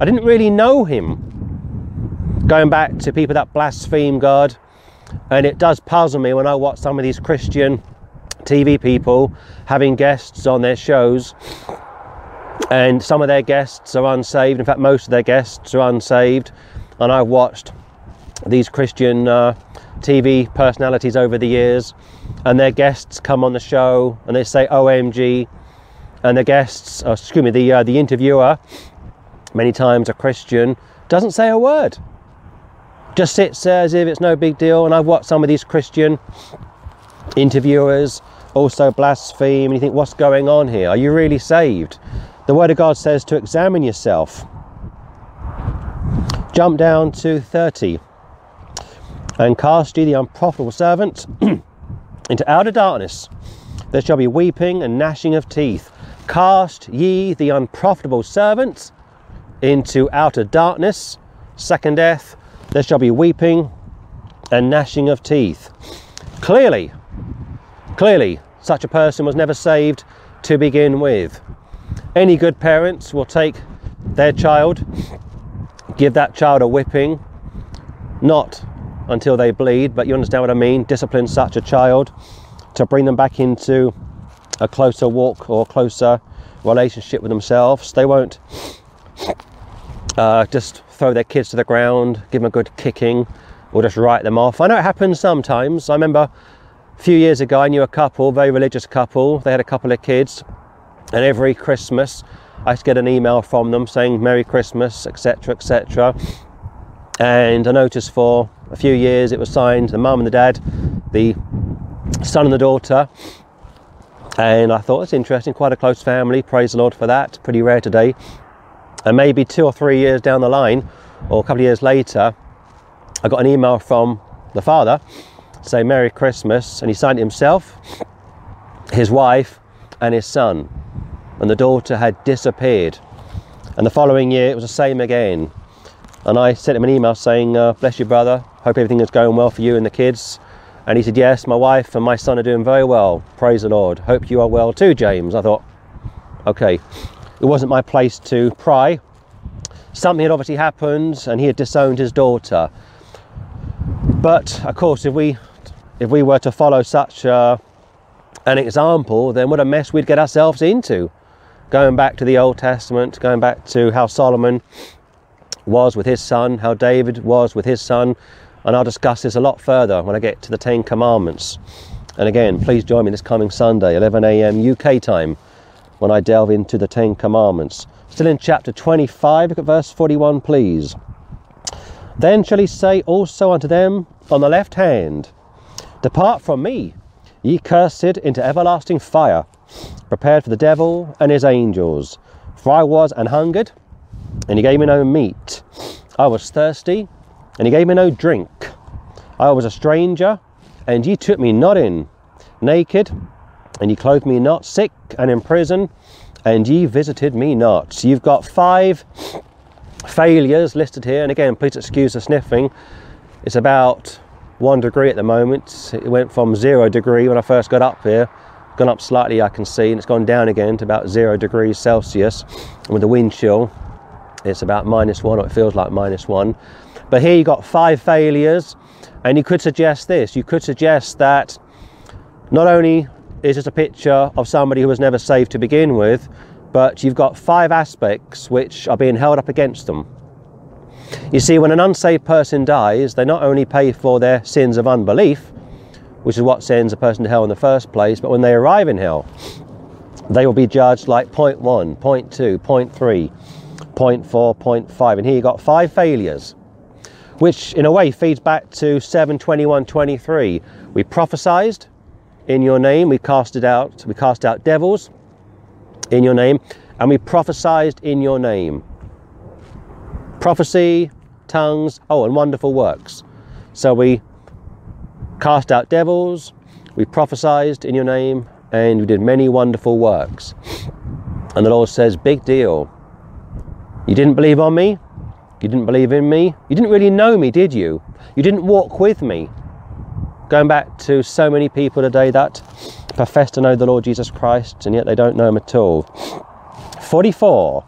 I didn't really know him. Going back to people that blaspheme God, and it does puzzle me when I watch some of these Christian T V people having guests on their shows, and some of their guests are unsaved. In fact, most of their guests are unsaved. And I've watched these Christian uh, T V personalities over the years, and their guests come on the show and they say O M G, and the guests, oh, excuse me, the uh, the interviewer, many times a Christian, doesn't say a word, just sits there as if it's no big deal. And I've watched some of these Christian interviewers also blaspheme, and you think, what's going on here? Are you really saved? The Word of God says to examine yourself. Jump down to thirty. And cast ye the unprofitable servant into outer darkness. There shall be weeping and gnashing of teeth. Cast ye the unprofitable servant into outer darkness, second death. There shall be weeping and gnashing of teeth. Clearly, clearly, such a person was never saved to begin with. Any good parents will take their child, give that child a whipping, not until they bleed, but you understand what I mean, discipline such a child to bring them back into a closer walk or closer relationship with themselves. They won't uh, just throw their kids to the ground, give them a good kicking, or just write them off. I know it happens sometimes. I remember a few years ago I knew a couple, very religious couple. They had a couple of kids, and every Christmas I used to get an email from them saying Merry Christmas, etc, et cetera. And I noticed for a few years it was signed the mum and the dad, the son and the daughter, and I thought that's interesting, quite a close family, praise the Lord for that, pretty rare today. And maybe two or three years down the line, or a couple of years later, I got an email from the father saying Merry Christmas, and he signed it himself, his wife and his son, and the daughter had disappeared. And the following year it was the same again, and I sent him an email saying uh, bless you brother, hope everything is going well for you and the kids. And he said, yes, my wife and my son are doing very well, praise the Lord, hope you are well too, James. I thought, okay, it wasn't my place to pry. Something had obviously happened, and he had disowned his daughter. But of course, if we if we were to follow such uh, an example, then what a mess we'd get ourselves into. Going back to the Old Testament, going back to how Solomon was with his son, how David was with his son. And I'll discuss this a lot further when I get to the Ten Commandments. And again, please join me this coming Sunday, eleven a m U K time, when I delve into the Ten Commandments. Still in chapter twenty-five, look at verse forty-one, please. Then shall he say also unto them on the left hand, Depart from me, ye cursed, into everlasting fire, prepared for the devil and his angels. For I was an hungered, and ye gave me no meat. I was thirsty, and ye gave me no drink. I was a stranger, and ye took me not in. Naked, and ye clothed me not. Sick, and in prison, and ye visited me not. So you've got five failures listed here. And again, please excuse the sniffing. It's about one degree at the moment. It went from zero degree when I first got up here. Gone up slightly, I can see, and it's gone down again to about zero degrees Celsius. And with the wind chill, it's about minus one, or it feels like minus one. But here you got five failures, and you could suggest this. You could suggest that not only is this a picture of somebody who was never saved to begin with, but you've got five aspects which are being held up against them. You see, when an unsaved person dies, they not only pay for their sins of unbelief, which is what sends a person to hell in the first place, but when they arrive in hell, they will be judged like point one, point two, point three, point four, point five. And here you've got five failures, which in a way feeds back to seven twenty-one twenty-three. We prophesied in your name, we casted out, we cast out devils in your name, and we prophesied in your name. Prophecy, tongues, oh, and wonderful works. So we cast out devils, we prophesied in your name, and we did many wonderful works. And the Lord says, big deal. You didn't believe on me, you didn't believe in me, you didn't really know me, did you? You didn't walk with me. Going back to so many people today that profess to know the Lord Jesus Christ, and yet they don't know him at all. forty-four.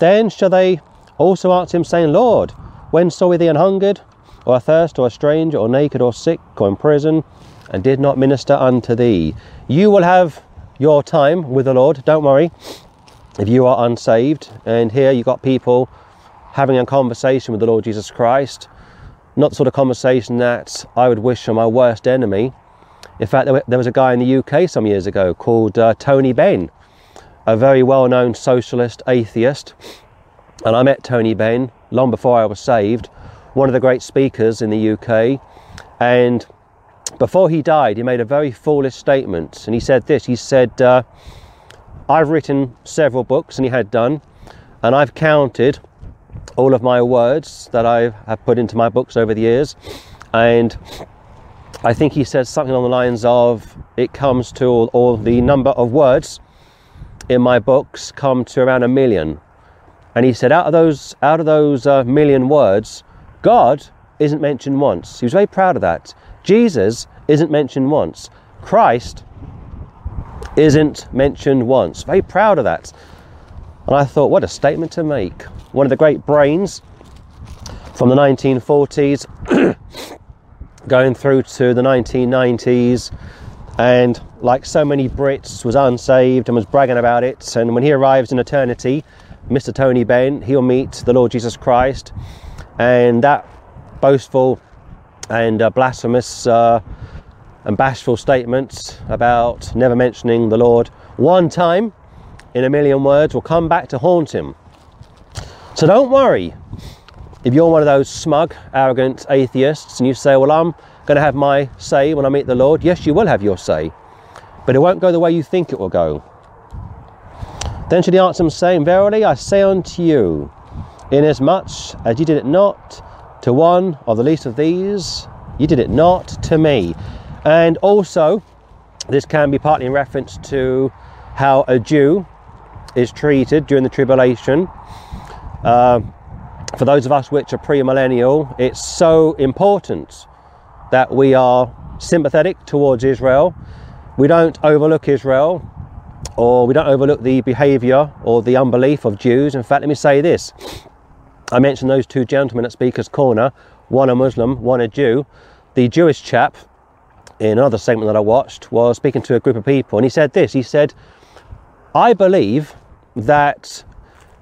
Then shall they also answer him, saying, Lord, when saw we thee an hungered, or athirst, or a stranger, or naked, or sick, or in prison, and did not minister unto thee? You will have your time with the Lord, don't worry, if you are unsaved. And here you've got people having a conversation with the Lord Jesus Christ, not the sort of conversation that I would wish for my worst enemy. In fact, there was a guy in the U K some years ago called uh, Tony Benn, a very well-known socialist atheist. And I met Tony Benn long before I was saved, one of the great speakers in the U K. And before he died, he made a very foolish statement. And he said this, he said, uh, I've written several books, and he had done, and I've counted all of my words that I have put into my books over the years. And I think he said something along the lines of, it comes to all, all the number of words in my books come to around a million. And he said, out of those, out of those uh, million words, God isn't mentioned once. He was very proud of that. Jesus isn't mentioned once. Christ isn't mentioned once. Very proud of that. And I thought, what a statement to make. One of the great brains from the nineteen forties going through to the nineteen nineties, and like so many Brits, was unsaved and was bragging about it. And when he arrives in eternity, Mister Tony Benn, he'll meet the Lord Jesus Christ, and that boastful and uh, blasphemous uh, and bashful statement about never mentioning the Lord one time in a million words will come back to haunt him. So don't worry if you're one of those smug, arrogant atheists and you say, well, I'm going to have my say when I meet the Lord. Yes, you will have your say, but it won't go the way you think it will go. Then should he answer him, saying, Verily I say unto you, inasmuch as ye did it not to one of the least of these, ye did it not to me. And also, this can be partly in reference to how a Jew is treated during the tribulation. Uh, for those of us which are pre-millennial, it's so important that we are sympathetic towards Israel. We don't overlook Israel, or we don't overlook the behaviour or the unbelief of Jews. In fact, let me say this. I mentioned those two gentlemen at Speaker's Corner, one a Muslim, one a Jew. The Jewish chap, in another segment that I watched, was speaking to a group of people, and he said this. He said, I believe that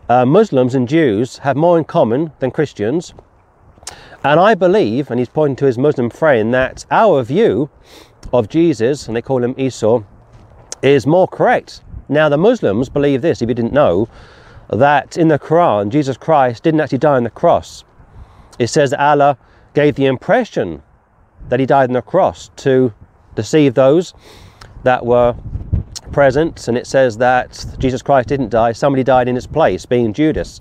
uh, Muslims and Jews have more in common than Christians. And I believe, and he's pointing to his Muslim friend, that our view of Jesus, and they call him Esau, is more correct. Now the Muslims believe this, if you didn't know, that in the Quran, Jesus Christ didn't actually die on the cross. It says that Allah gave the impression that he died on the cross to deceive those that were present. And it says that Jesus Christ didn't die, somebody died in his place, being Judas.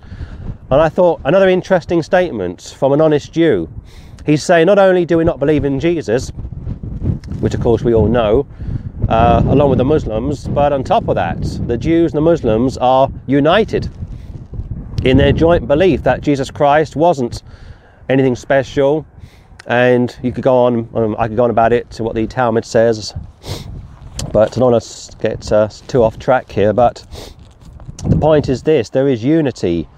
And I thought, another interesting statement from an honest Jew. He's saying, not only do we not believe in Jesus, which of course we all know, uh, along with the Muslims, but on top of that, the Jews and the Muslims are united in their joint belief that Jesus Christ wasn't anything special. And you could go on, um, I could go on about it, to what the Talmud says, but I don't want to get uh, too off track here. But the point is this, there is unity.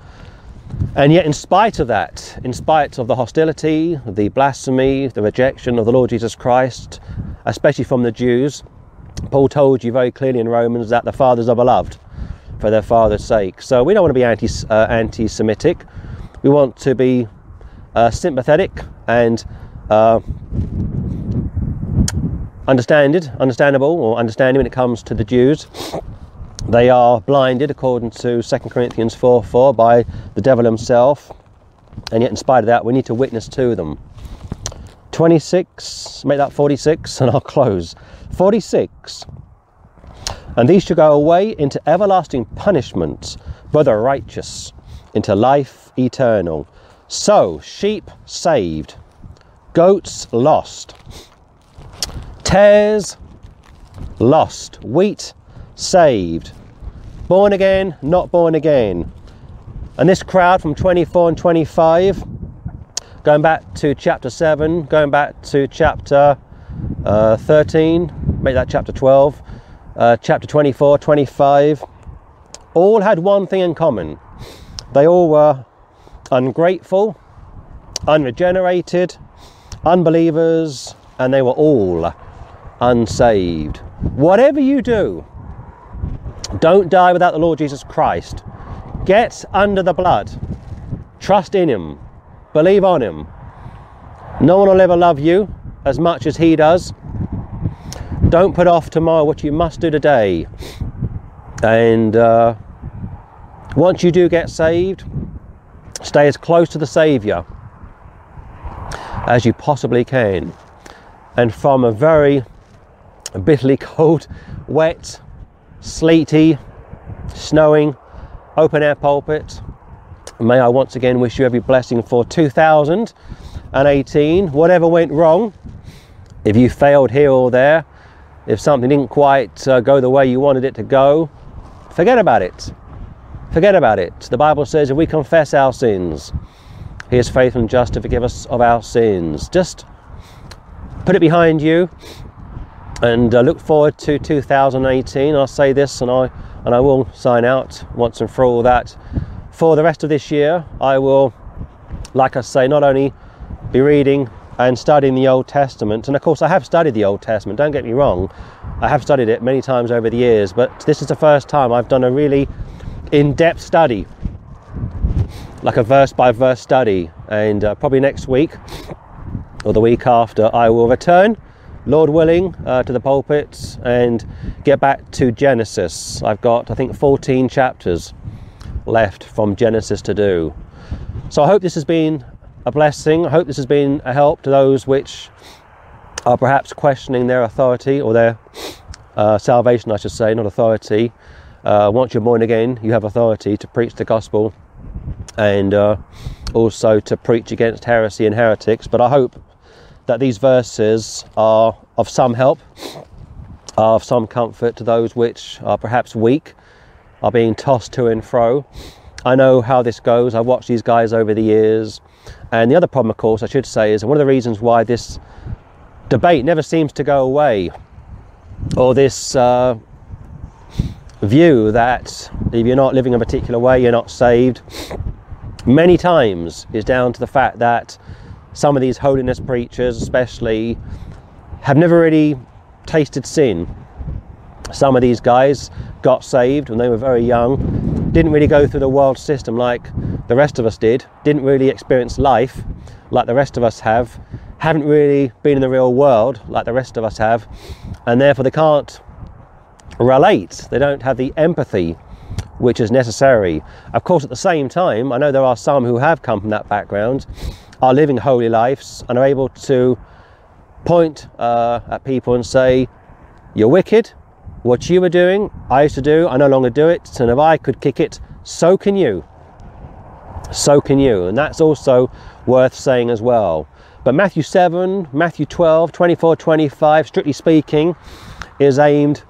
And yet in spite of that, in spite of the hostility, the blasphemy, the rejection of the Lord Jesus Christ, especially from the Jews, Paul told you very clearly in Romans that the fathers are beloved for their father's sake. So we don't want to be anti, uh, anti-Semitic. We want to be uh, sympathetic and uh, understanded, understandable or understanding when it comes to the Jews. They are blinded, according to Second Corinthians four four, by the devil himself. And yet in spite of that, we need to witness to them. twenty-six, make that forty-six, and I'll close. forty-six. And these shall go away into everlasting punishment, but the righteous into life eternal. So, sheep saved, goats lost, tares lost, wheat saved, born again, not born again. And this crowd from twenty-four and twenty-five, going back to chapter seven, going back to chapter uh, thirteen, make that chapter twelve, uh, chapter twenty-four, twenty-five, all had one thing in common. They all were ungrateful, unregenerated, unbelievers, and they were all unsaved. Whatever you do, don't die without the Lord Jesus Christ. Get under the blood. Trust in him. Believe on him. No one will ever love you as much as he does. Don't put off tomorrow what you must do today. And uh, once you do get saved, stay as close to the Saviour as you possibly can. And from a very bitterly cold, wet, sleety, snowing, open air pulpit, may I once again wish you every blessing for two thousand eighteen. Whatever went wrong, if you failed here or there, if something didn't quite uh, go the way you wanted it to go, forget about it. Forget about it. The Bible says if we confess our sins, he is faithful and just to forgive us of our sins. Just put it behind you. And uh, look forward to two thousand eighteen. I'll say this, and I and I will sign out once and for all, that for the rest of this year, I will, like I say, not only be reading and studying the Old Testament, and of course I have studied the Old Testament, don't get me wrong, I have studied it many times over the years, but this is the first time I've done a really in-depth study, like a verse-by-verse study. And uh, probably next week, or the week after, I will return, Lord willing, uh, to the pulpit and get back to Genesis. I've got, I think, fourteen chapters left from Genesis to do. So I hope this has been a blessing. I hope this has been a help to those which are perhaps questioning their authority or their uh, salvation, I should say, not authority. Uh, once you're born again, you have authority to preach the gospel and uh, also to preach against heresy and heretics. But I hope that these verses are of some help, are of some comfort to those which are perhaps weak, are being tossed to and fro. I know how this goes. I've watched these guys over the years. And the other problem, of course, I should say, is one of the reasons why this debate never seems to go away, or this uh, view that if you're not living a particular way, you're not saved, many times is down to the fact that some of these holiness preachers especially have never really tasted sin. Some of these guys got saved when they were very young, didn't really go through the world system like the rest of us did, didn't really experience life like the rest of us have, haven't really been in the real world like the rest of us have, and therefore they can't relate. They don't have the empathy which is necessary. Of course, at the same time, I know there are some who have come from that background, are living holy lives and are able to point uh, at people and say, you're wicked, what you were doing, I used to do, I no longer do it, and if I could kick it, so can you. So can you. And that's also worth saying as well. But Matthew seven, Matthew twelve, twenty-four, twenty-five, strictly speaking, is aimed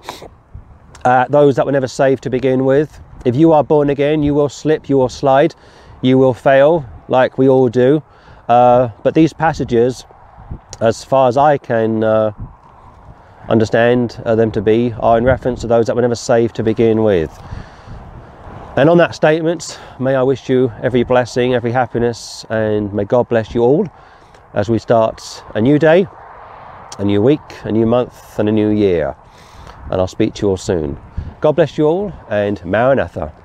at those that were never saved to begin with. If you are born again, you will slip, you will slide, you will fail, like we all do. Uh, but these passages, as far as I can uh, understand uh, them to be, are in reference to those that were never saved to begin with. And on that statement, may I wish you every blessing, every happiness, and may God bless you all as we start a new day, a new week, a new month, and a new year. And I'll speak to you all soon. God bless you all, and Maranatha.